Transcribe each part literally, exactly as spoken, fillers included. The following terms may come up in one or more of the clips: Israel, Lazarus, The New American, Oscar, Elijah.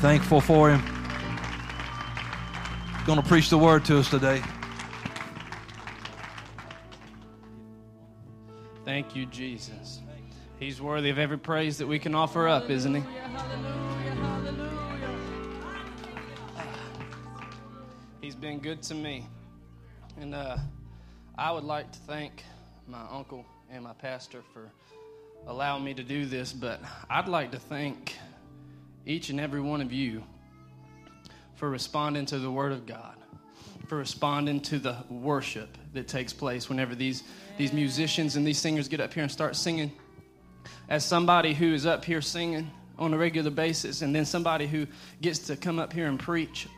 Thankful for him. He's going to preach the word to us today. Thank you, Jesus. He's worthy of every praise that we can offer up, isn't he? He's been good to me. And uh, I would like to thank my uncle and my pastor for allowing me to do this, but I'd like to thank each and every one of you for responding to the Word of God, for responding to the worship that takes place whenever these, these musicians and these singers get up here and start singing. As somebody who is up here singing on a regular basis, and then somebody who gets to come up here and preach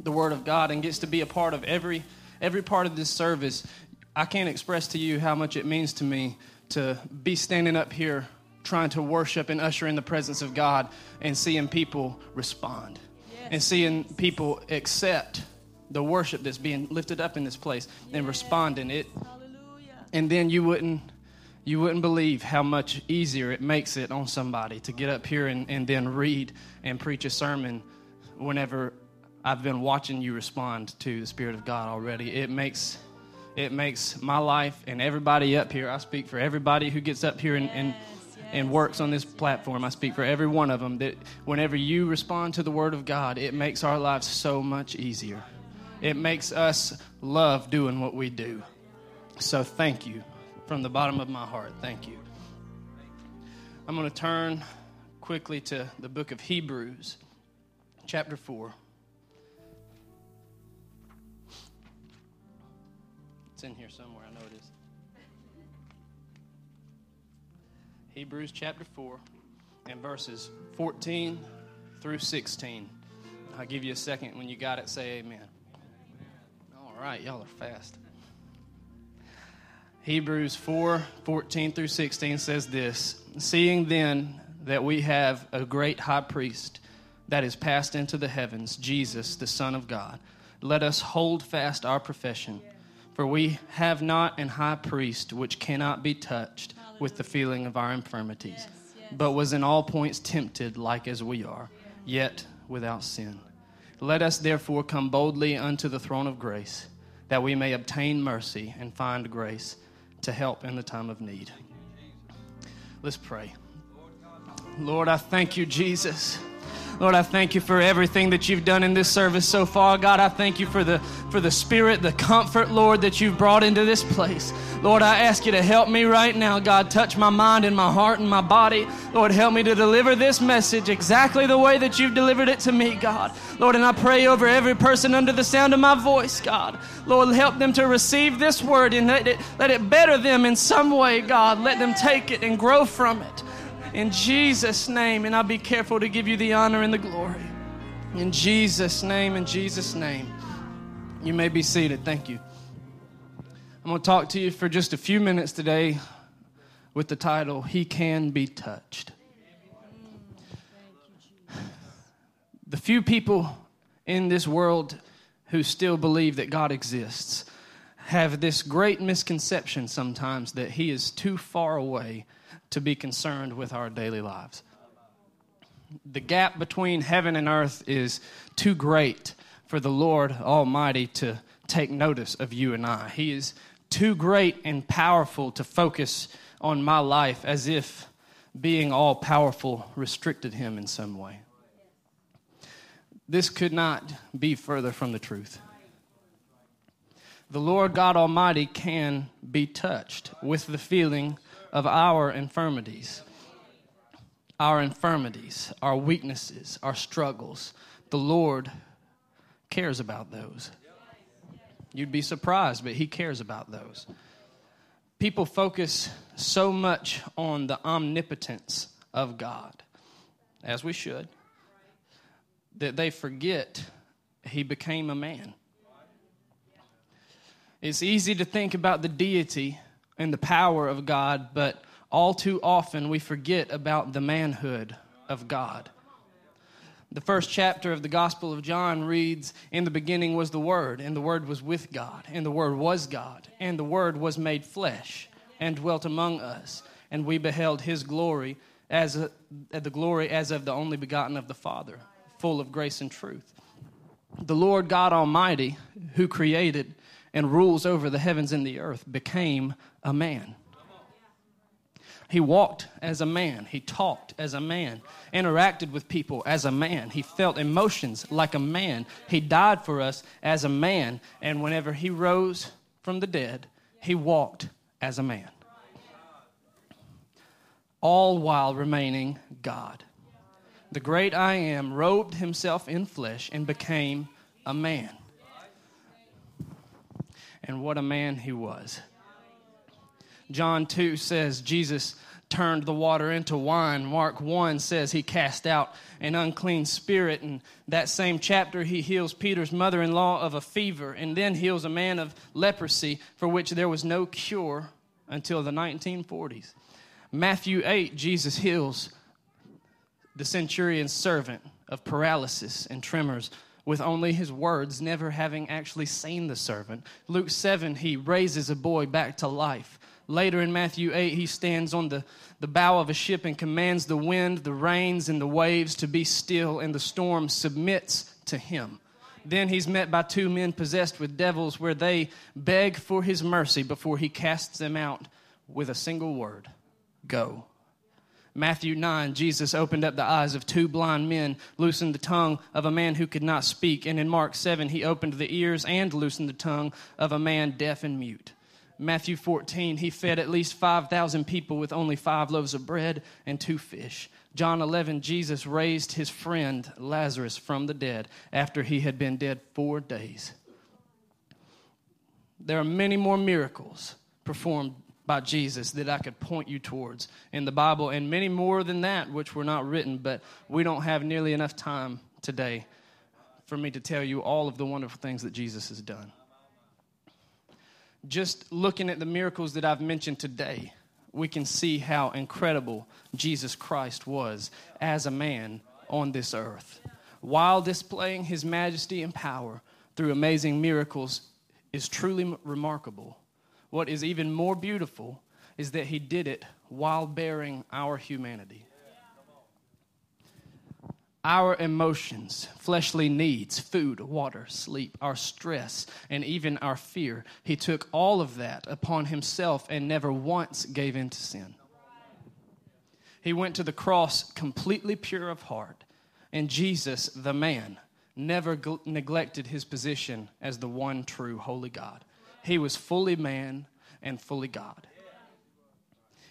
the Word of God and gets to be a part of every every part of this service, I can't express to you how much it means to me to be standing up here trying to worship and usher in the presence of God and seeing people respond. Yes. And seeing people accept the worship that's being lifted up in this place. Yes. And responding it. Hallelujah. And then you wouldn't you wouldn't believe how much easier it makes it on somebody to get up here and, and then read and preach a sermon whenever I've been watching you respond to the Spirit of God already. It makes... It makes my life and everybody up here, I speak for everybody who gets up here and, yes, and, yes, and works on this platform. I speak for every one of them, that whenever you respond to the Word of God, it makes our lives so much easier. It makes us love doing what we do. So thank you from the bottom of my heart. Thank you. I'm going to turn quickly to the book of Hebrews, chapter four. In here somewhere, I know it is. Hebrews chapter four and verses fourteen through sixteen. I'll give you a second. When you got it, say amen. All right, y'all are fast. Hebrews four, fourteen through sixteen says this: Seeing then that we have a great high priest that is passed into the heavens, Jesus, the Son of God, let us hold fast our profession. For we have not an high priest which cannot be touched with the feeling of our infirmities, yes, yes, but was in all points tempted like as we are, yet without sin. Let us therefore come boldly unto the throne of grace, that we may obtain mercy and find grace to help in the time of need. Let's pray. Lord, I thank you, Jesus. Lord, I thank you for everything that you've done in this service so far. God, I thank you for the for the spirit, the comfort, Lord, that you've brought into this place. Lord, I ask you to help me right now, God. Touch my mind and my heart and my body. Lord, help me to deliver this message exactly the way that you've delivered it to me, God. Lord, and I pray over every person under the sound of my voice, God. Lord, help them to receive this word and let it, let it better them in some way, God. Let them take it and grow from it. In Jesus' name, and I'll be careful to give you the honor and the glory. In Jesus' name, in Jesus' name. You may be seated. Thank you. I'm going to talk to you for just a few minutes today with the title, He Can Be Touched. The few people in this world who still believe that God exists have this great misconception sometimes that He is too far away to be concerned with our daily lives. The gap between heaven and earth is too great for the Lord Almighty to take notice of you and I. He is too great and powerful to focus on my life as if being all-powerful restricted him in some way. This could not be further from the truth. The Lord God Almighty can be touched with the feeling of our infirmities, our infirmities, our weaknesses, our struggles. The Lord cares about those. You'd be surprised, but He cares about those. People focus so much on the omnipotence of God, as we should, that they forget He became a man. It's easy to think about the deity and the power of God, but all too often we forget about the manhood of God. The first chapter of the Gospel of John reads, In the beginning was the Word, and the Word was with God, and the Word was God, and the Word was made flesh and dwelt among us, and we beheld His glory as a, the glory as of the only begotten of the Father, full of grace and truth. The Lord God Almighty, who created and rules over the heavens and the earth, became a man. He walked as a man. He talked as a man, interacted with people as a man. He felt emotions like a man. He died for us as a man. And whenever he rose from the dead, he walked as a man, all while remaining God. The great I Am robed himself in flesh and became a man. And what a man he was. John two says Jesus turned the water into wine. Mark one says he cast out an unclean spirit. And that same chapter, he heals Peter's mother-in-law of a fever and then heals a man of leprosy for which there was no cure until the nineteen forties. Matthew eight, Jesus heals the centurion's servant of paralysis and tremors with only his words, never having actually seen the servant. Luke seven, he raises a boy back to life. Later in Matthew eight, he stands on the, the bow of a ship and commands the wind, the rains, and the waves to be still, and the storm submits to him. Then he's met by two men possessed with devils where they beg for his mercy before he casts them out with a single word, go. Matthew nine, Jesus opened up the eyes of two blind men, loosened the tongue of a man who could not speak. And in Mark seven, he opened the ears and loosened the tongue of a man deaf and mute. Matthew fourteen, he fed at least five thousand people with only five loaves of bread and two fish. John eleven, Jesus raised his friend Lazarus from the dead after he had been dead four days. There are many more miracles performed by Jesus that I could point you towards in the Bible, and many more than that which were not written, but we don't have nearly enough time today for me to tell you all of the wonderful things that Jesus has done. Just looking at the miracles that I've mentioned today, we can see how incredible Jesus Christ was as a man on this earth. While displaying his majesty and power through amazing miracles is truly remarkable. What is even more beautiful is that he did it while bearing our humanity. Our emotions, fleshly needs, food, water, sleep, our stress, and even our fear. He took all of that upon himself and never once gave in to sin. He went to the cross completely pure of heart, and Jesus, the man, never gl- neglected his position as the one true holy God. He was fully man and fully God.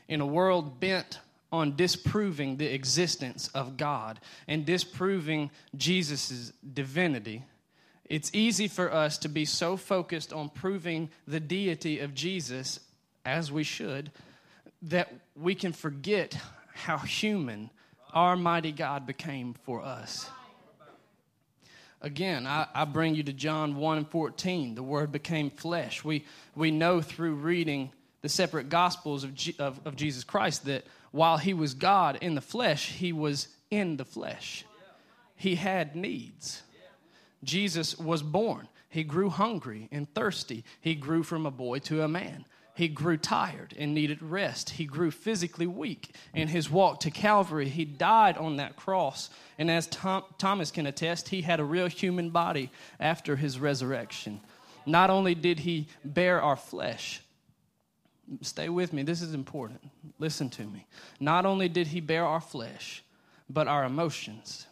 In a world bent on disproving the existence of God and disproving Jesus' divinity, it's easy for us to be so focused on proving the deity of Jesus, as we should, that we can forget how human our mighty God became for us. Again, I, I bring you to John one and fourteen. The Word became flesh. We we know through reading the separate Gospels of, G, of of Jesus Christ that while he was God in the flesh, he was in the flesh. He had needs. Jesus was born. He grew hungry and thirsty. He grew from a boy to a man. He grew tired and needed rest. He grew physically weak in his walk to Calvary. He died on that cross. And as Tom, Thomas can attest, he had a real human body after his resurrection. Not only did he bear our flesh, stay with me, this is important. Listen to me. Not only did he bear our flesh, but our emotions.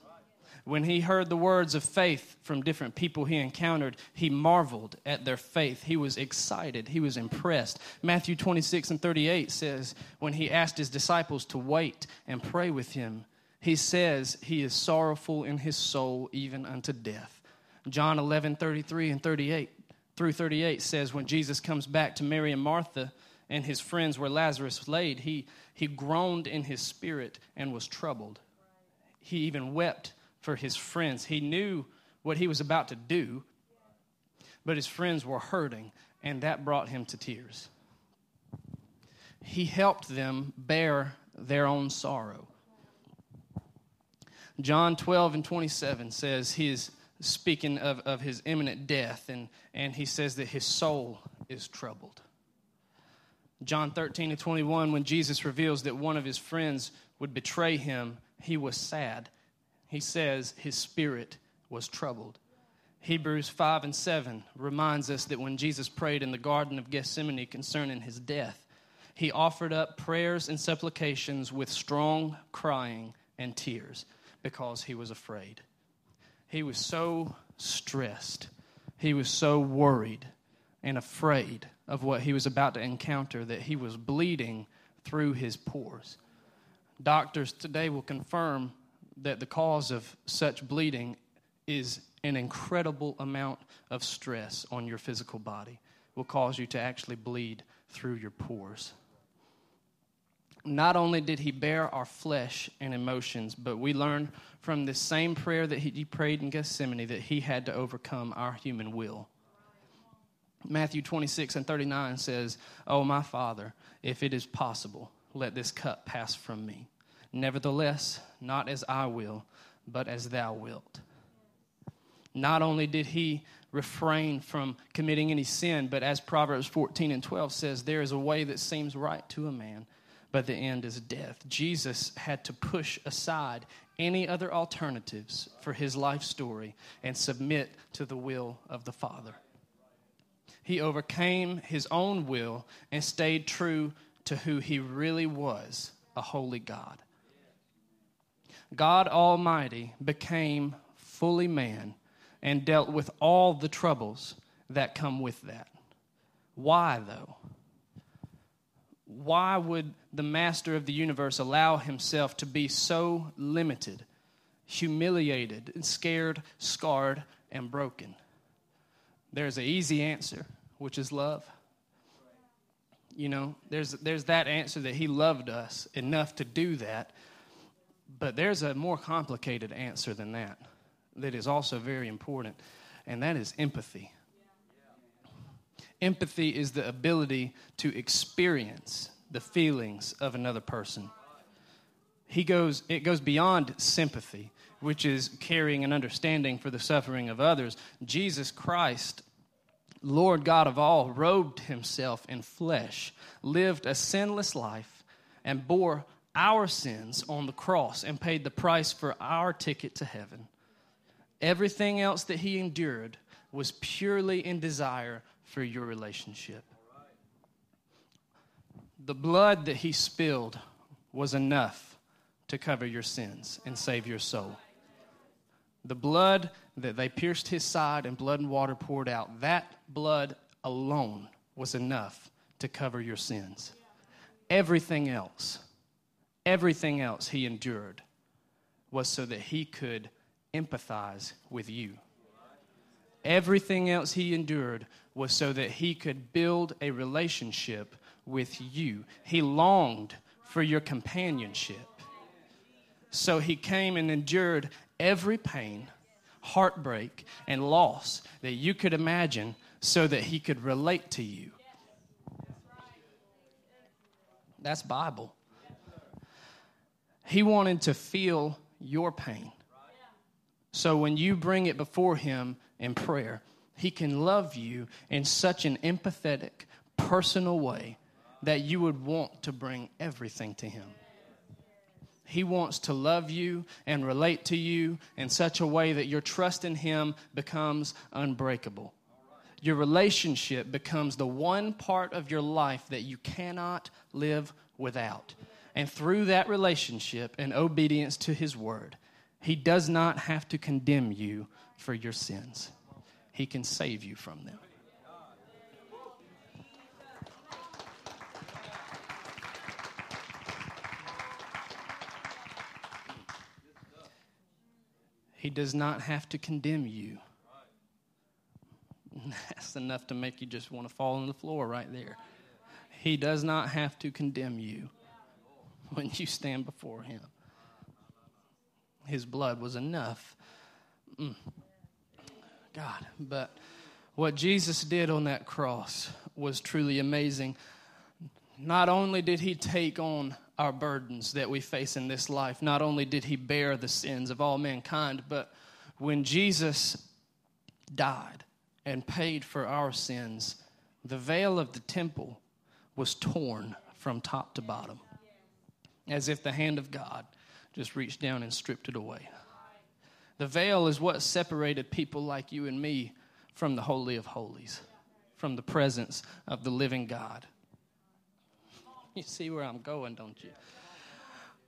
When he heard the words of faith from different people he encountered, he marveled at their faith. He was excited. He was impressed. Matthew twenty-six and thirty-eight says, when he asked his disciples to wait and pray with him, he says he is sorrowful in his soul even unto death. John eleven, thirty-three and thirty-eight through thirty-eight says, when Jesus comes back to Mary and Martha and his friends where Lazarus laid, he, he groaned in his spirit and was troubled. He even wept for his friends. He knew what he was about to do, but his friends were hurting, and that brought him to tears. He helped them bear their own sorrow. John twelve and twenty-seven says he is speaking of, of his imminent death, and, and he says that his soul is troubled. John thirteen and twenty-one, when Jesus reveals that one of his friends would betray him, he was sad. he says his spirit was troubled. Hebrews five and seven reminds us that when Jesus prayed in the Garden of Gethsemane concerning his death, he offered up prayers and supplications with strong crying and tears because he was afraid. He was so stressed, he was so worried and afraid of what he was about to encounter that he was bleeding through his pores. Doctors today will confirm that the cause of such bleeding is an incredible amount of stress on your physical body. It will cause you to actually bleed through your pores. Not only did he bear our flesh and emotions, but we learn from this same prayer that he prayed in Gethsemane that he had to overcome our human will. Matthew twenty-six and thirty-nine says, "Oh, my Father, if it is possible, let this cup pass from me. Nevertheless, not as I will, but as thou wilt." Not only did he refrain from committing any sin, but as Proverbs fourteen and twelve says, "There is a way that seems right to a man, but the end is death." Jesus had to push aside any other alternatives for his life story and submit to the will of the Father. He overcame his own will and stayed true to who he really was, a holy God. God Almighty became fully man and dealt with all the troubles that come with that. Why, though? Why would the master of the universe allow himself to be so limited, humiliated, and scared, scarred, and broken? There's an easy answer, which is love. You know, there's there's that answer that he loved us enough to do that, but there's a more complicated answer than that that is also very important, and that is empathy. Empathy is the ability to experience the feelings of another person. He goes, it goes beyond sympathy, which is carrying an understanding for the suffering of others. Jesus Christ, Lord God of all, robed himself in flesh, lived a sinless life, and bore our sins on the cross and paid the price for our ticket to heaven. Everything else that he endured was purely in desire for your relationship. The blood that he spilled was enough to cover your sins and save your soul. The blood that they pierced his side and blood and water poured out, that blood alone was enough to cover your sins. Everything else, everything else he endured was so that he could empathize with you. Everything else he endured was so that he could build a relationship with you. He longed for your companionship. So he came and endured every pain, heartbreak, and loss that you could imagine so that he could relate to you. That's Bible. He wanted to feel your pain. So when you bring it before him in prayer, he can love you in such an empathetic, personal way that you would want to bring everything to him. He wants to love you and relate to you in such a way that your trust in him becomes unbreakable. Your relationship becomes the one part of your life that you cannot live without. And through that relationship and obedience to his word, he does not have to condemn you for your sins. He can save you from them. He does not have to condemn you. That's enough to make you just want to fall on the floor right there. He does not have to condemn you when you stand before him. His blood was enough. Mm. God, but what Jesus did on that cross was truly amazing. Not only did he take on our burdens that we face in this life, not only did he bear the sins of all mankind, but when Jesus died and paid for our sins, the veil of the temple was torn from top to bottom, as if the hand of God just reached down and stripped it away. The veil is what separated people like you and me from the Holy of Holies, from the presence of the living God. You see where I'm going, don't you?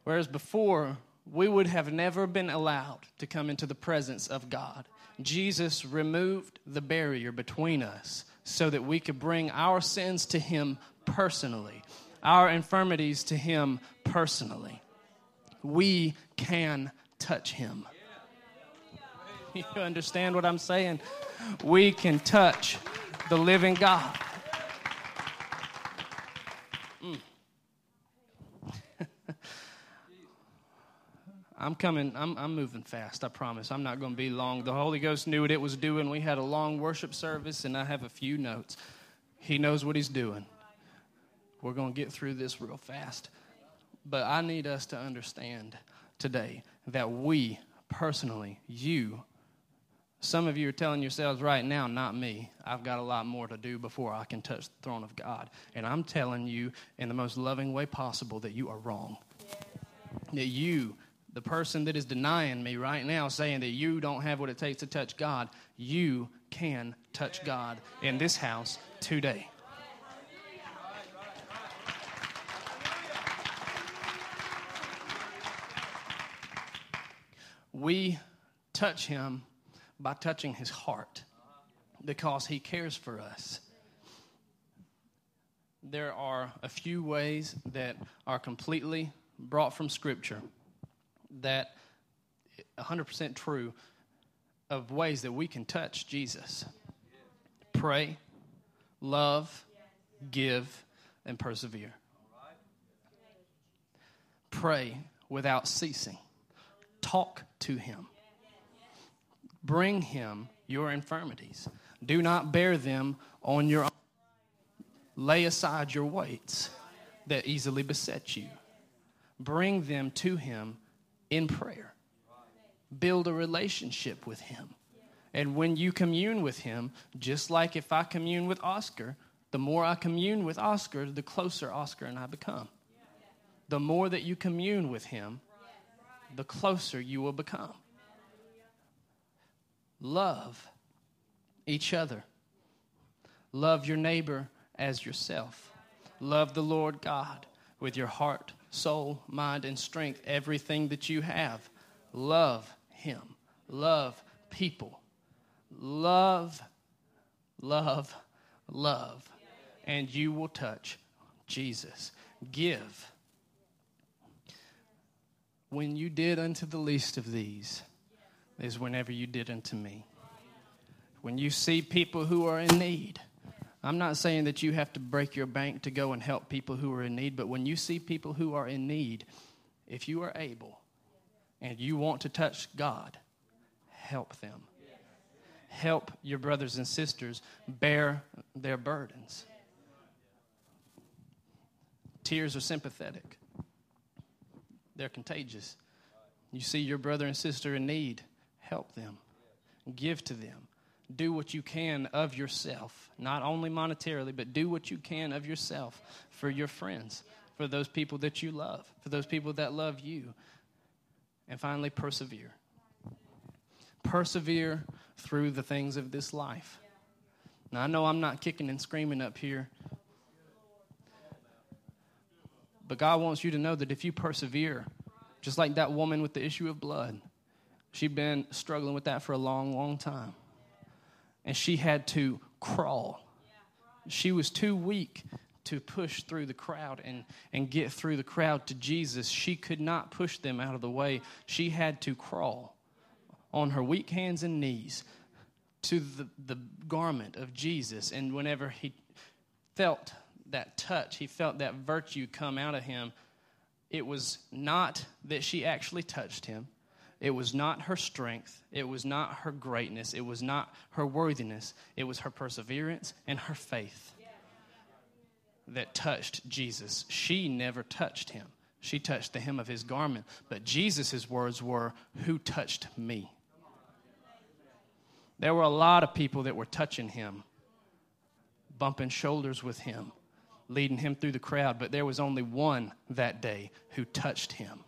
Whereas before, we would have never been allowed to come into the presence of God. Jesus removed the barrier between us so that we could bring our sins to him personally, our infirmities to him personally. We can touch him. You understand what I'm saying? We can touch the living God. Mm. I'm coming, I'm, I'm moving fast, I promise. I'm not going to be long. The Holy Ghost knew what it was doing. We had a long worship service, and I have a few notes. He knows what he's doing. We're going to get through this real fast. But I need us to understand today that we personally, you, some of you are telling yourselves right now, not me. I've got a lot more to do before I can touch the throne of God. And I'm telling you in the most loving way possible that you are wrong. That you... The person that is denying me right now, saying that you don't have what it takes to touch God, you can touch God in this house today. We touch him by touching his heart because he cares for us. There are a few ways that are completely brought from Scripture that one hundred percent true of ways that we can touch Jesus. Pray, love, give, and persevere. Pray without ceasing. Talk to him. Bring him your infirmities. Do not bear them on your own. Lay aside your weights that easily beset you. Bring them to him in prayer. Build a relationship with him. And when you commune with him, just like if I commune with Oscar, the more I commune with Oscar, the closer Oscar and I become. The more that you commune with him, the closer you will become. Love each other. Love your neighbor as yourself. Love the Lord God with your heart, soul, mind, and strength, everything that you have. Love him. Love people. Love, love, love. And you will touch Jesus. Give. When you did unto the least of these is whenever you did unto me. When you see people who are in need, I'm not saying that you have to break your bank to go and help people who are in need, but when you see people who are in need, if you are able and you want to touch God, help them. Help your brothers and sisters bear their burdens. Tears are sympathetic. They're contagious. You see your brother and sister in need, help them. Give to them. Do what you can of yourself, not only monetarily, but do what you can of yourself for your friends, for those people that you love, for those people that love you. And finally, persevere. Persevere through the things of this life. Now, I know I'm not kicking and screaming up here, but God wants you to know that if you persevere, just like that woman with the issue of blood, she'd been struggling with that for a long, long time. And she had to crawl. She was too weak to push through the crowd and, and get through the crowd to Jesus. She could not push them out of the way. She had to crawl on her weak hands and knees to the, the garment of Jesus. And whenever he felt that touch, he felt that virtue come out of him. It was not that she actually touched him. It was not her strength. It was not her greatness. It was not her worthiness. It was her perseverance and her faith that touched Jesus. She never touched him. She touched the hem of his garment. But Jesus' words were, "Who touched me?" There were a lot of people that were touching him, bumping shoulders with him, leading him through the crowd. But there was only one that day who touched him.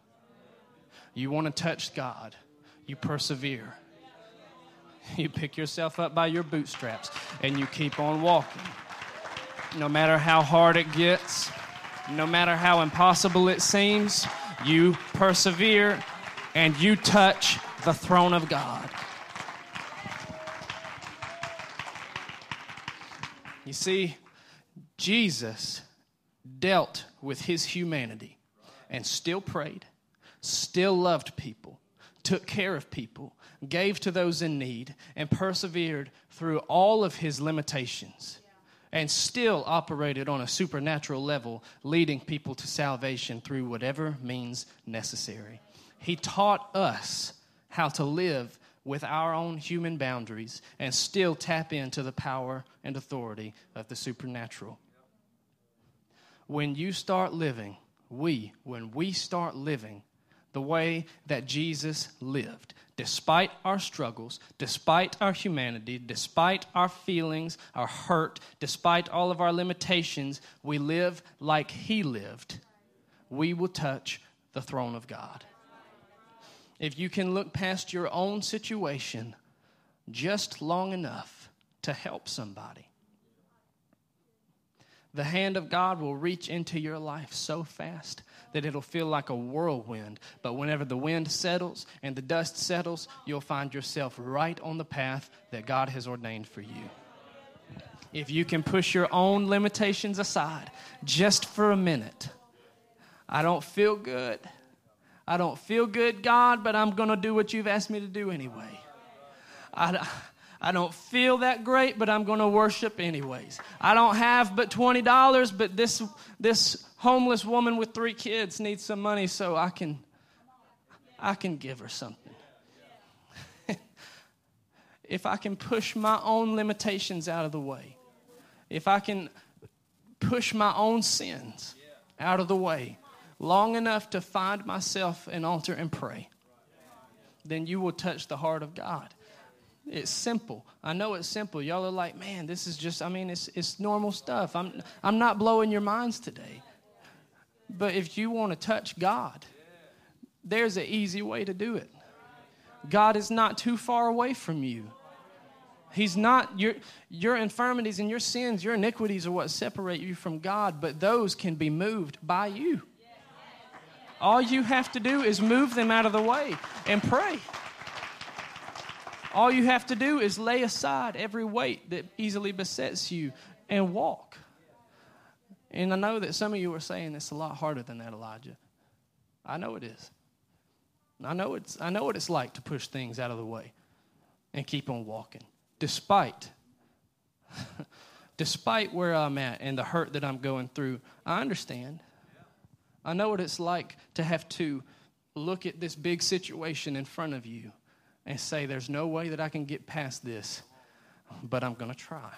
You want to touch God. you persevere. You pick yourself up by your bootstraps, and you keep on walking. No matter how hard it gets, no matter how impossible it seems, you persevere, and you touch the throne of God. You see, Jesus dealt with his humanity and still prayed, still loved people, took care of people, gave to those in need, and persevered through all of his limitations, and still operated on a supernatural level, leading people to salvation through whatever means necessary. He taught us how to live with our own human boundaries and still tap into the power and authority of the supernatural. When you start living, we, when we start living the way that Jesus lived, despite our struggles, despite our humanity, despite our feelings, our hurt, despite all of our limitations, we live like he lived, we will touch the throne of God. If you can look past your own situation just long enough to help somebody, the hand of God will reach into your life so fast that it'll feel like a whirlwind. But whenever the wind settles and the dust settles, you'll find yourself right on the path that God has ordained for you. If you can push your own limitations aside just for a minute, I don't feel good. I don't feel good, God, but I'm going to do what you've asked me to do anyway. I, I don't feel that great, but I'm going to worship anyways. I don't have but twenty dollars, but this this homeless woman with three kids needs some money, so I can, I can give her something. If I can push my own limitations out of the way, if I can push my own sins out of the way, long enough to find myself an altar and pray, then you will touch the heart of God. It's simple. I know it's simple. Y'all are like, man, this is just, I mean, it's it's normal stuff. I'm I'm not blowing your minds today. But if you want to touch God, there's an easy way to do it. God is not too far away from you. He's not, your your infirmities and your sins, your iniquities are what separate you from God, but those can be moved by you. All you have to do is move them out of the way and pray. All you have to do is lay aside every weight that easily besets you and walk. And I know that some of you are saying it's a lot harder than that, Elijah. I know it is. I know it's, I know what it's like to push things out of the way and keep on walking. Despite, despite where I'm at and the hurt that I'm going through, I understand. I know what it's like to have to look at this big situation in front of you and say, there's no way that I can get past this, but I'm going to try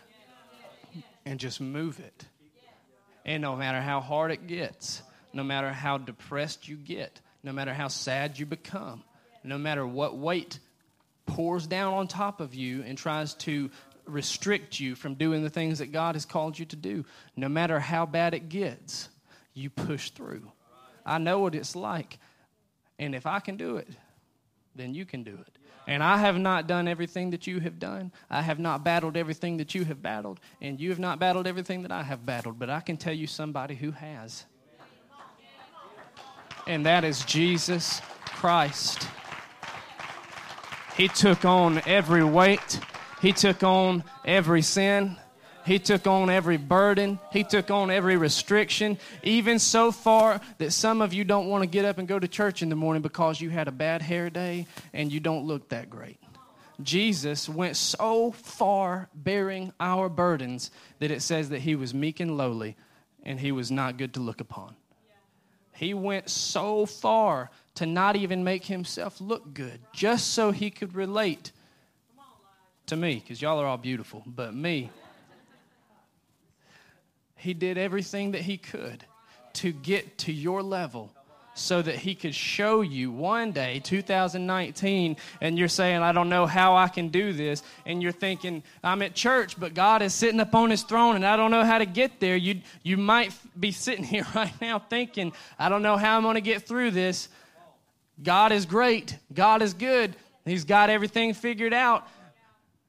and just move it. And no matter how hard it gets, no matter how depressed you get, no matter how sad you become, no matter what weight pours down on top of you and tries to restrict you from doing the things that God has called you to do, no matter how bad it gets, you push through. I know what it's like. And if I can do it, then you can do it. And I have not done everything that you have done. I have not battled everything that you have battled. And you have not battled everything that I have battled. But I can tell you somebody who has. And that is Jesus Christ. He took on every weight. He took on every sin. He took on every burden. He took on every restriction, even so far that some of you don't want to get up and go to church in the morning because you had a bad hair day and you don't look that great. Jesus went so far bearing our burdens that it says that he was meek and lowly and he was not good to look upon. He went so far to not even make himself look good just so he could relate to me, because y'all are all beautiful, but me. He did everything that he could to get to your level so that he could show you one day, two thousand nineteen, and you're saying, I don't know how I can do this. And you're thinking, I'm at church, but God is sitting up on his throne, and I don't know how to get there. You, you might be sitting here right now thinking, I don't know how I'm going to get through this. God is great. God is good. He's got everything figured out.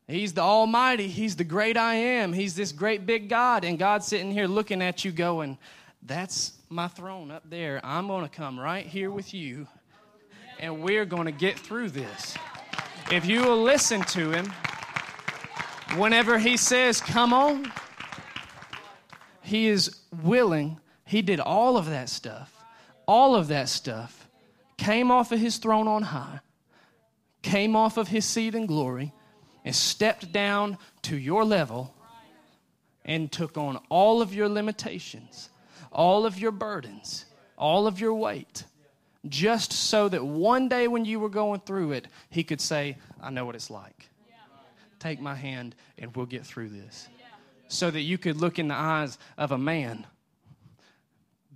He's the Almighty. He's the great I am. He's this great big God. And God's sitting here looking at you going, that's my throne up there. I'm going to come right here with you, and we're going to get through this. If you will listen to him, whenever he says, come on, he is willing. He did all of that stuff. All of that stuff came off of his throne on high, came off of his seat in glory, and stepped down to your level and took on all of your limitations, all of your burdens, all of your weight, just so that one day when you were going through it, he could say, I know what it's like. Take my hand and we'll get through this. So that you could look in the eyes of a man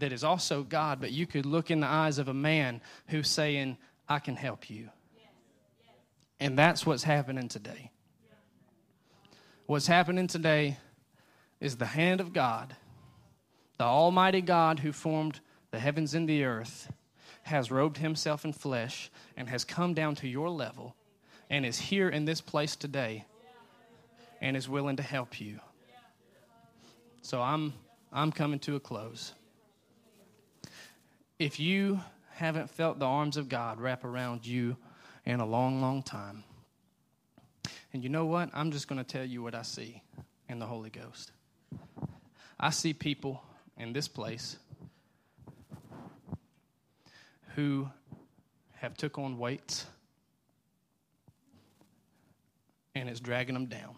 that is also God, but you could look in the eyes of a man who's saying, I can help you. And that's what's happening today. What's happening today is the hand of God, the Almighty God who formed the heavens and the earth, has robed himself in flesh and has come down to your level and is here in this place today and is willing to help you. So I'm I'm coming to a close. If you haven't felt the arms of God wrap around you in a long, long time, and you know what? I'm just going to tell you what I see in the Holy Ghost. I see people in this place who have took on weights and it's dragging them down.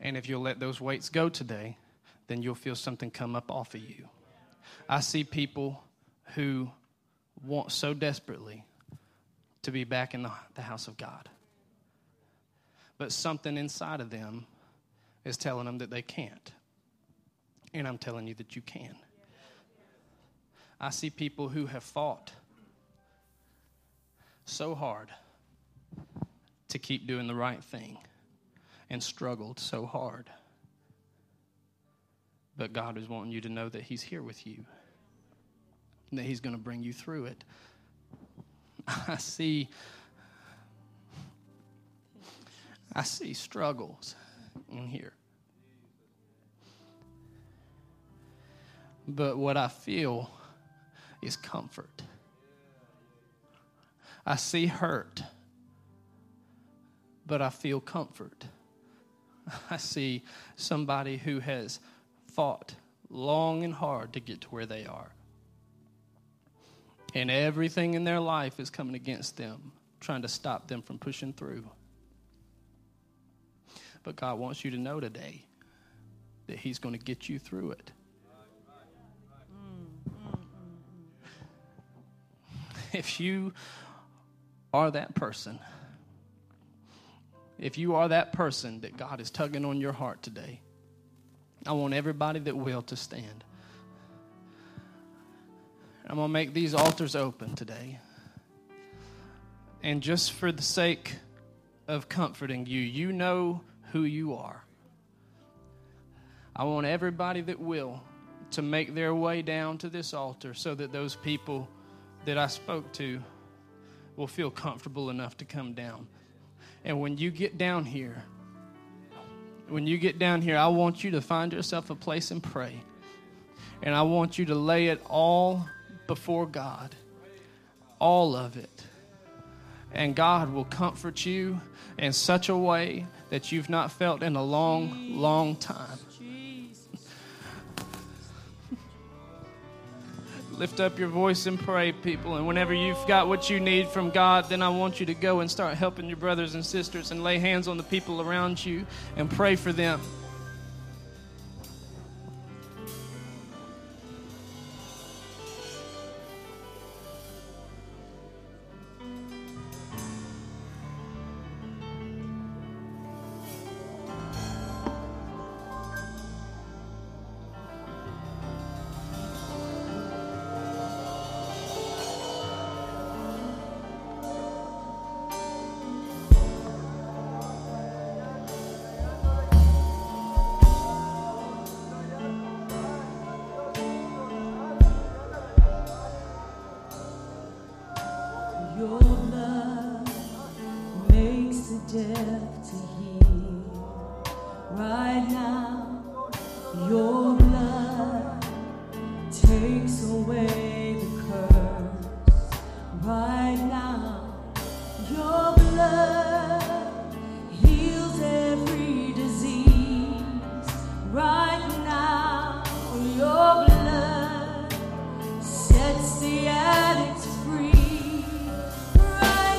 And if you'll let those weights go today, then you'll feel something come up off of you. I see people who want so desperately to be back in the, the house of God, but something inside of them is telling them that they can't. And I'm telling you that you can. I see people who have fought so hard to keep doing the right thing and struggled so hard. But God is wanting you to know that he's here with you, and that he's going to bring you through it. I see, I see struggles in here. But what I feel is comfort. I see hurt, but I feel comfort. I see somebody who has fought long and hard to get to where they are. And everything in their life is coming against them, trying to stop them from pushing through. But God wants you to know today that he's going to get you through it. If you are that person, if you are that person that God is tugging on your heart today, I want everybody that will to stand. I'm going to make these altars open today. And just for the sake of comforting you, you know who you are. I want everybody that will to make their way down to this altar so that those people that I spoke to will feel comfortable enough to come down. And when you get down here, when you get down here, I want you to find yourself a place and pray. And I want you to lay it all before God, all of it. And God will comfort you in such a way that you've not felt in a long, long time. Lift up your voice and pray, people. And whenever you've got what you need from God, then I want you to go and start helping your brothers and sisters and lay hands on the people around you and pray for them. deaf to hear. Right now, your blood takes away the curse. Right now, your blood heals every disease. Right now, your blood sets the addict free. Hey!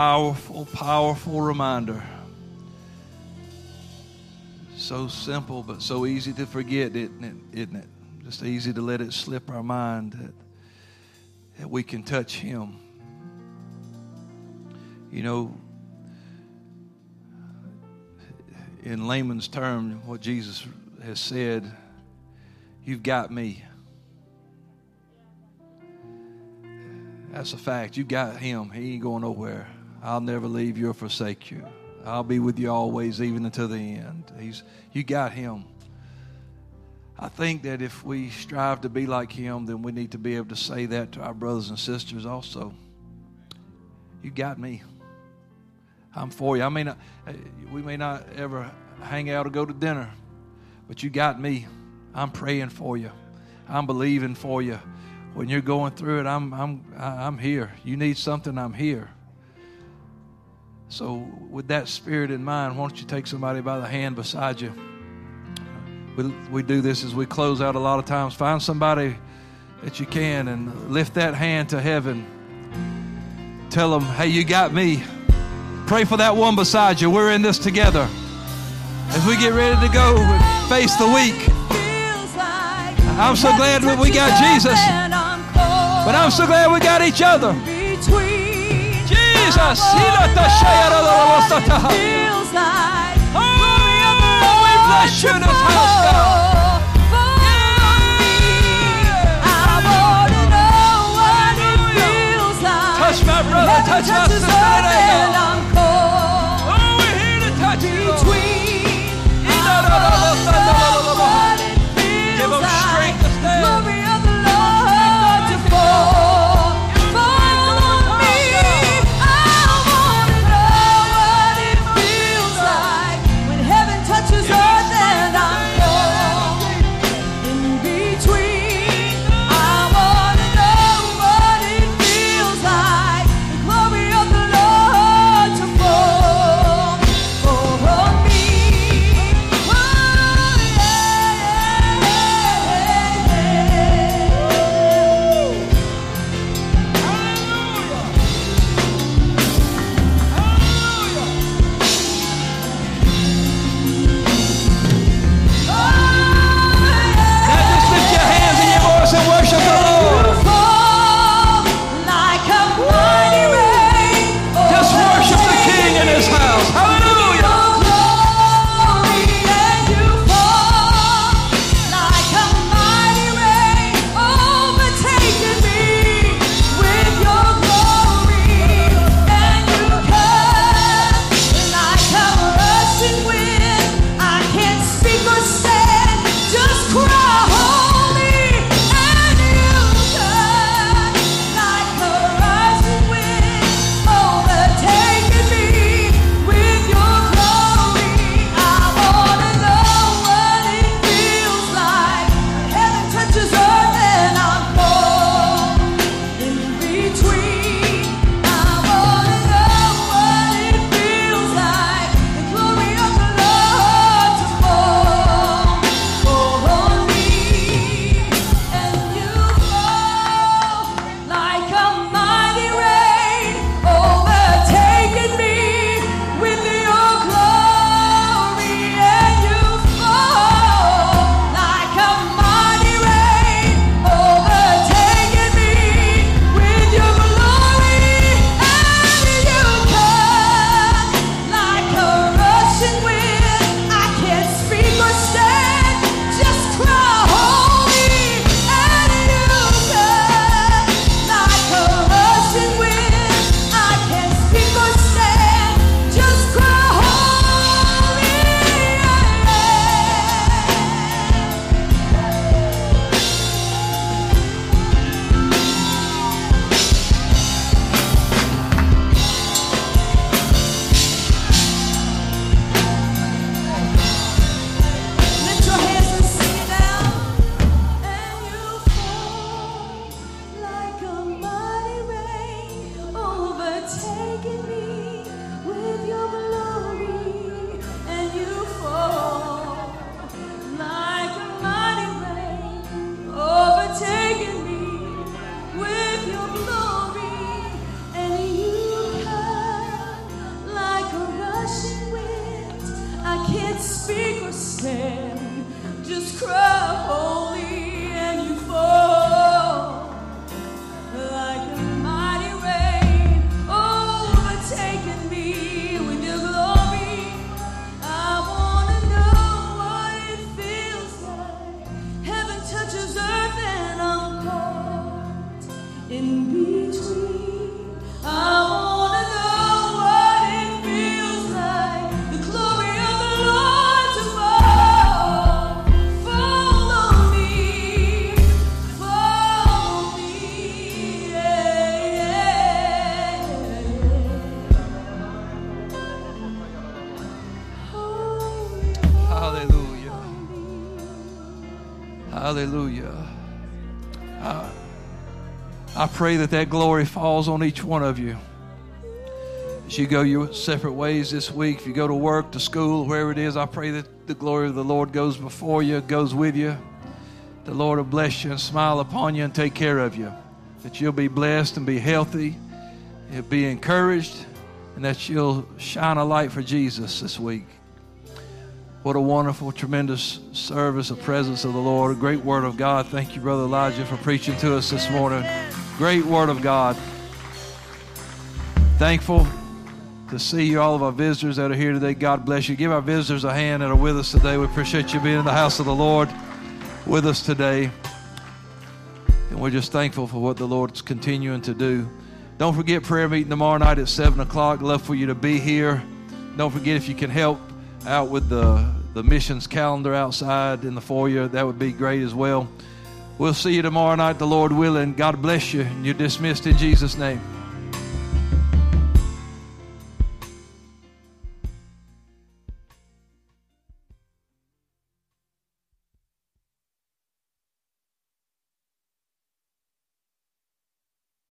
powerful, powerful reminder. So simple, but so easy to forget, isn't it? Isn't it? Just easy to let it slip our mind that, that we can touch Him. You know, in layman's term, what Jesus has said, you've got me. That's a fact. You got Him. He ain't going nowhere. I'll never leave you or forsake you. I'll be with you always, even until the end. He's, you got Him. I think that if we strive to be like Him, then we need to be able to say that to our brothers and sisters also. You got me. I'm for you. I may not, we may not ever hang out or go to dinner, but you got me. I'm praying for you. I'm believing for you. When you're going through it, I'm I'm I'm here. You need something, I'm here. So with that spirit in mind, why don't you take somebody by the hand beside you? We we do this as we close out a lot of times. Find somebody that you can and lift that hand to heaven. Tell them, hey, you got me. Pray for that one beside you. We're in this together. As we get ready to go and face the week, I'm so glad that we got Jesus. But I'm so glad we got each other. Jesus. Oh, we bless you in this house, God. Touch my brother, touch my sister, and I'm cold. Oh, we're here to touch you, Lord. Give them strength to stand. Glory of the Lord to fall. Follow me. I want to know what it feels like. just cry holy and you fall like a mighty rain, overtaking me with your glory. I want to know what it feels like. Heaven touches earth and I'm caught in between. I Hallelujah. I, I pray that that glory falls on each one of you. As you go your separate ways this week, if you go to work, to school, wherever it is, I pray that the glory of the Lord goes before you, goes with you. The Lord will bless you and smile upon you and take care of you. That you'll be blessed and be healthy, you'll be encouraged, and that you'll shine a light for Jesus this week. What a wonderful, tremendous service, a presence of the Lord, a great word of God. Thank you, Brother Elijah, for preaching to us this morning. Great word of God. Thankful to see you, all of our visitors that are here today. God bless you. Give our visitors a hand that are with us today. We appreciate you being in the house of the Lord with us today. And we're just thankful for what the Lord's continuing to do. Don't forget prayer meeting tomorrow night at seven o'clock. Love for you to be here. Don't forget, if you can help out with the, the missions calendar outside in the foyer, that would be great as well. We'll see you tomorrow night, the Lord willing. God bless you. You're dismissed in Jesus' name.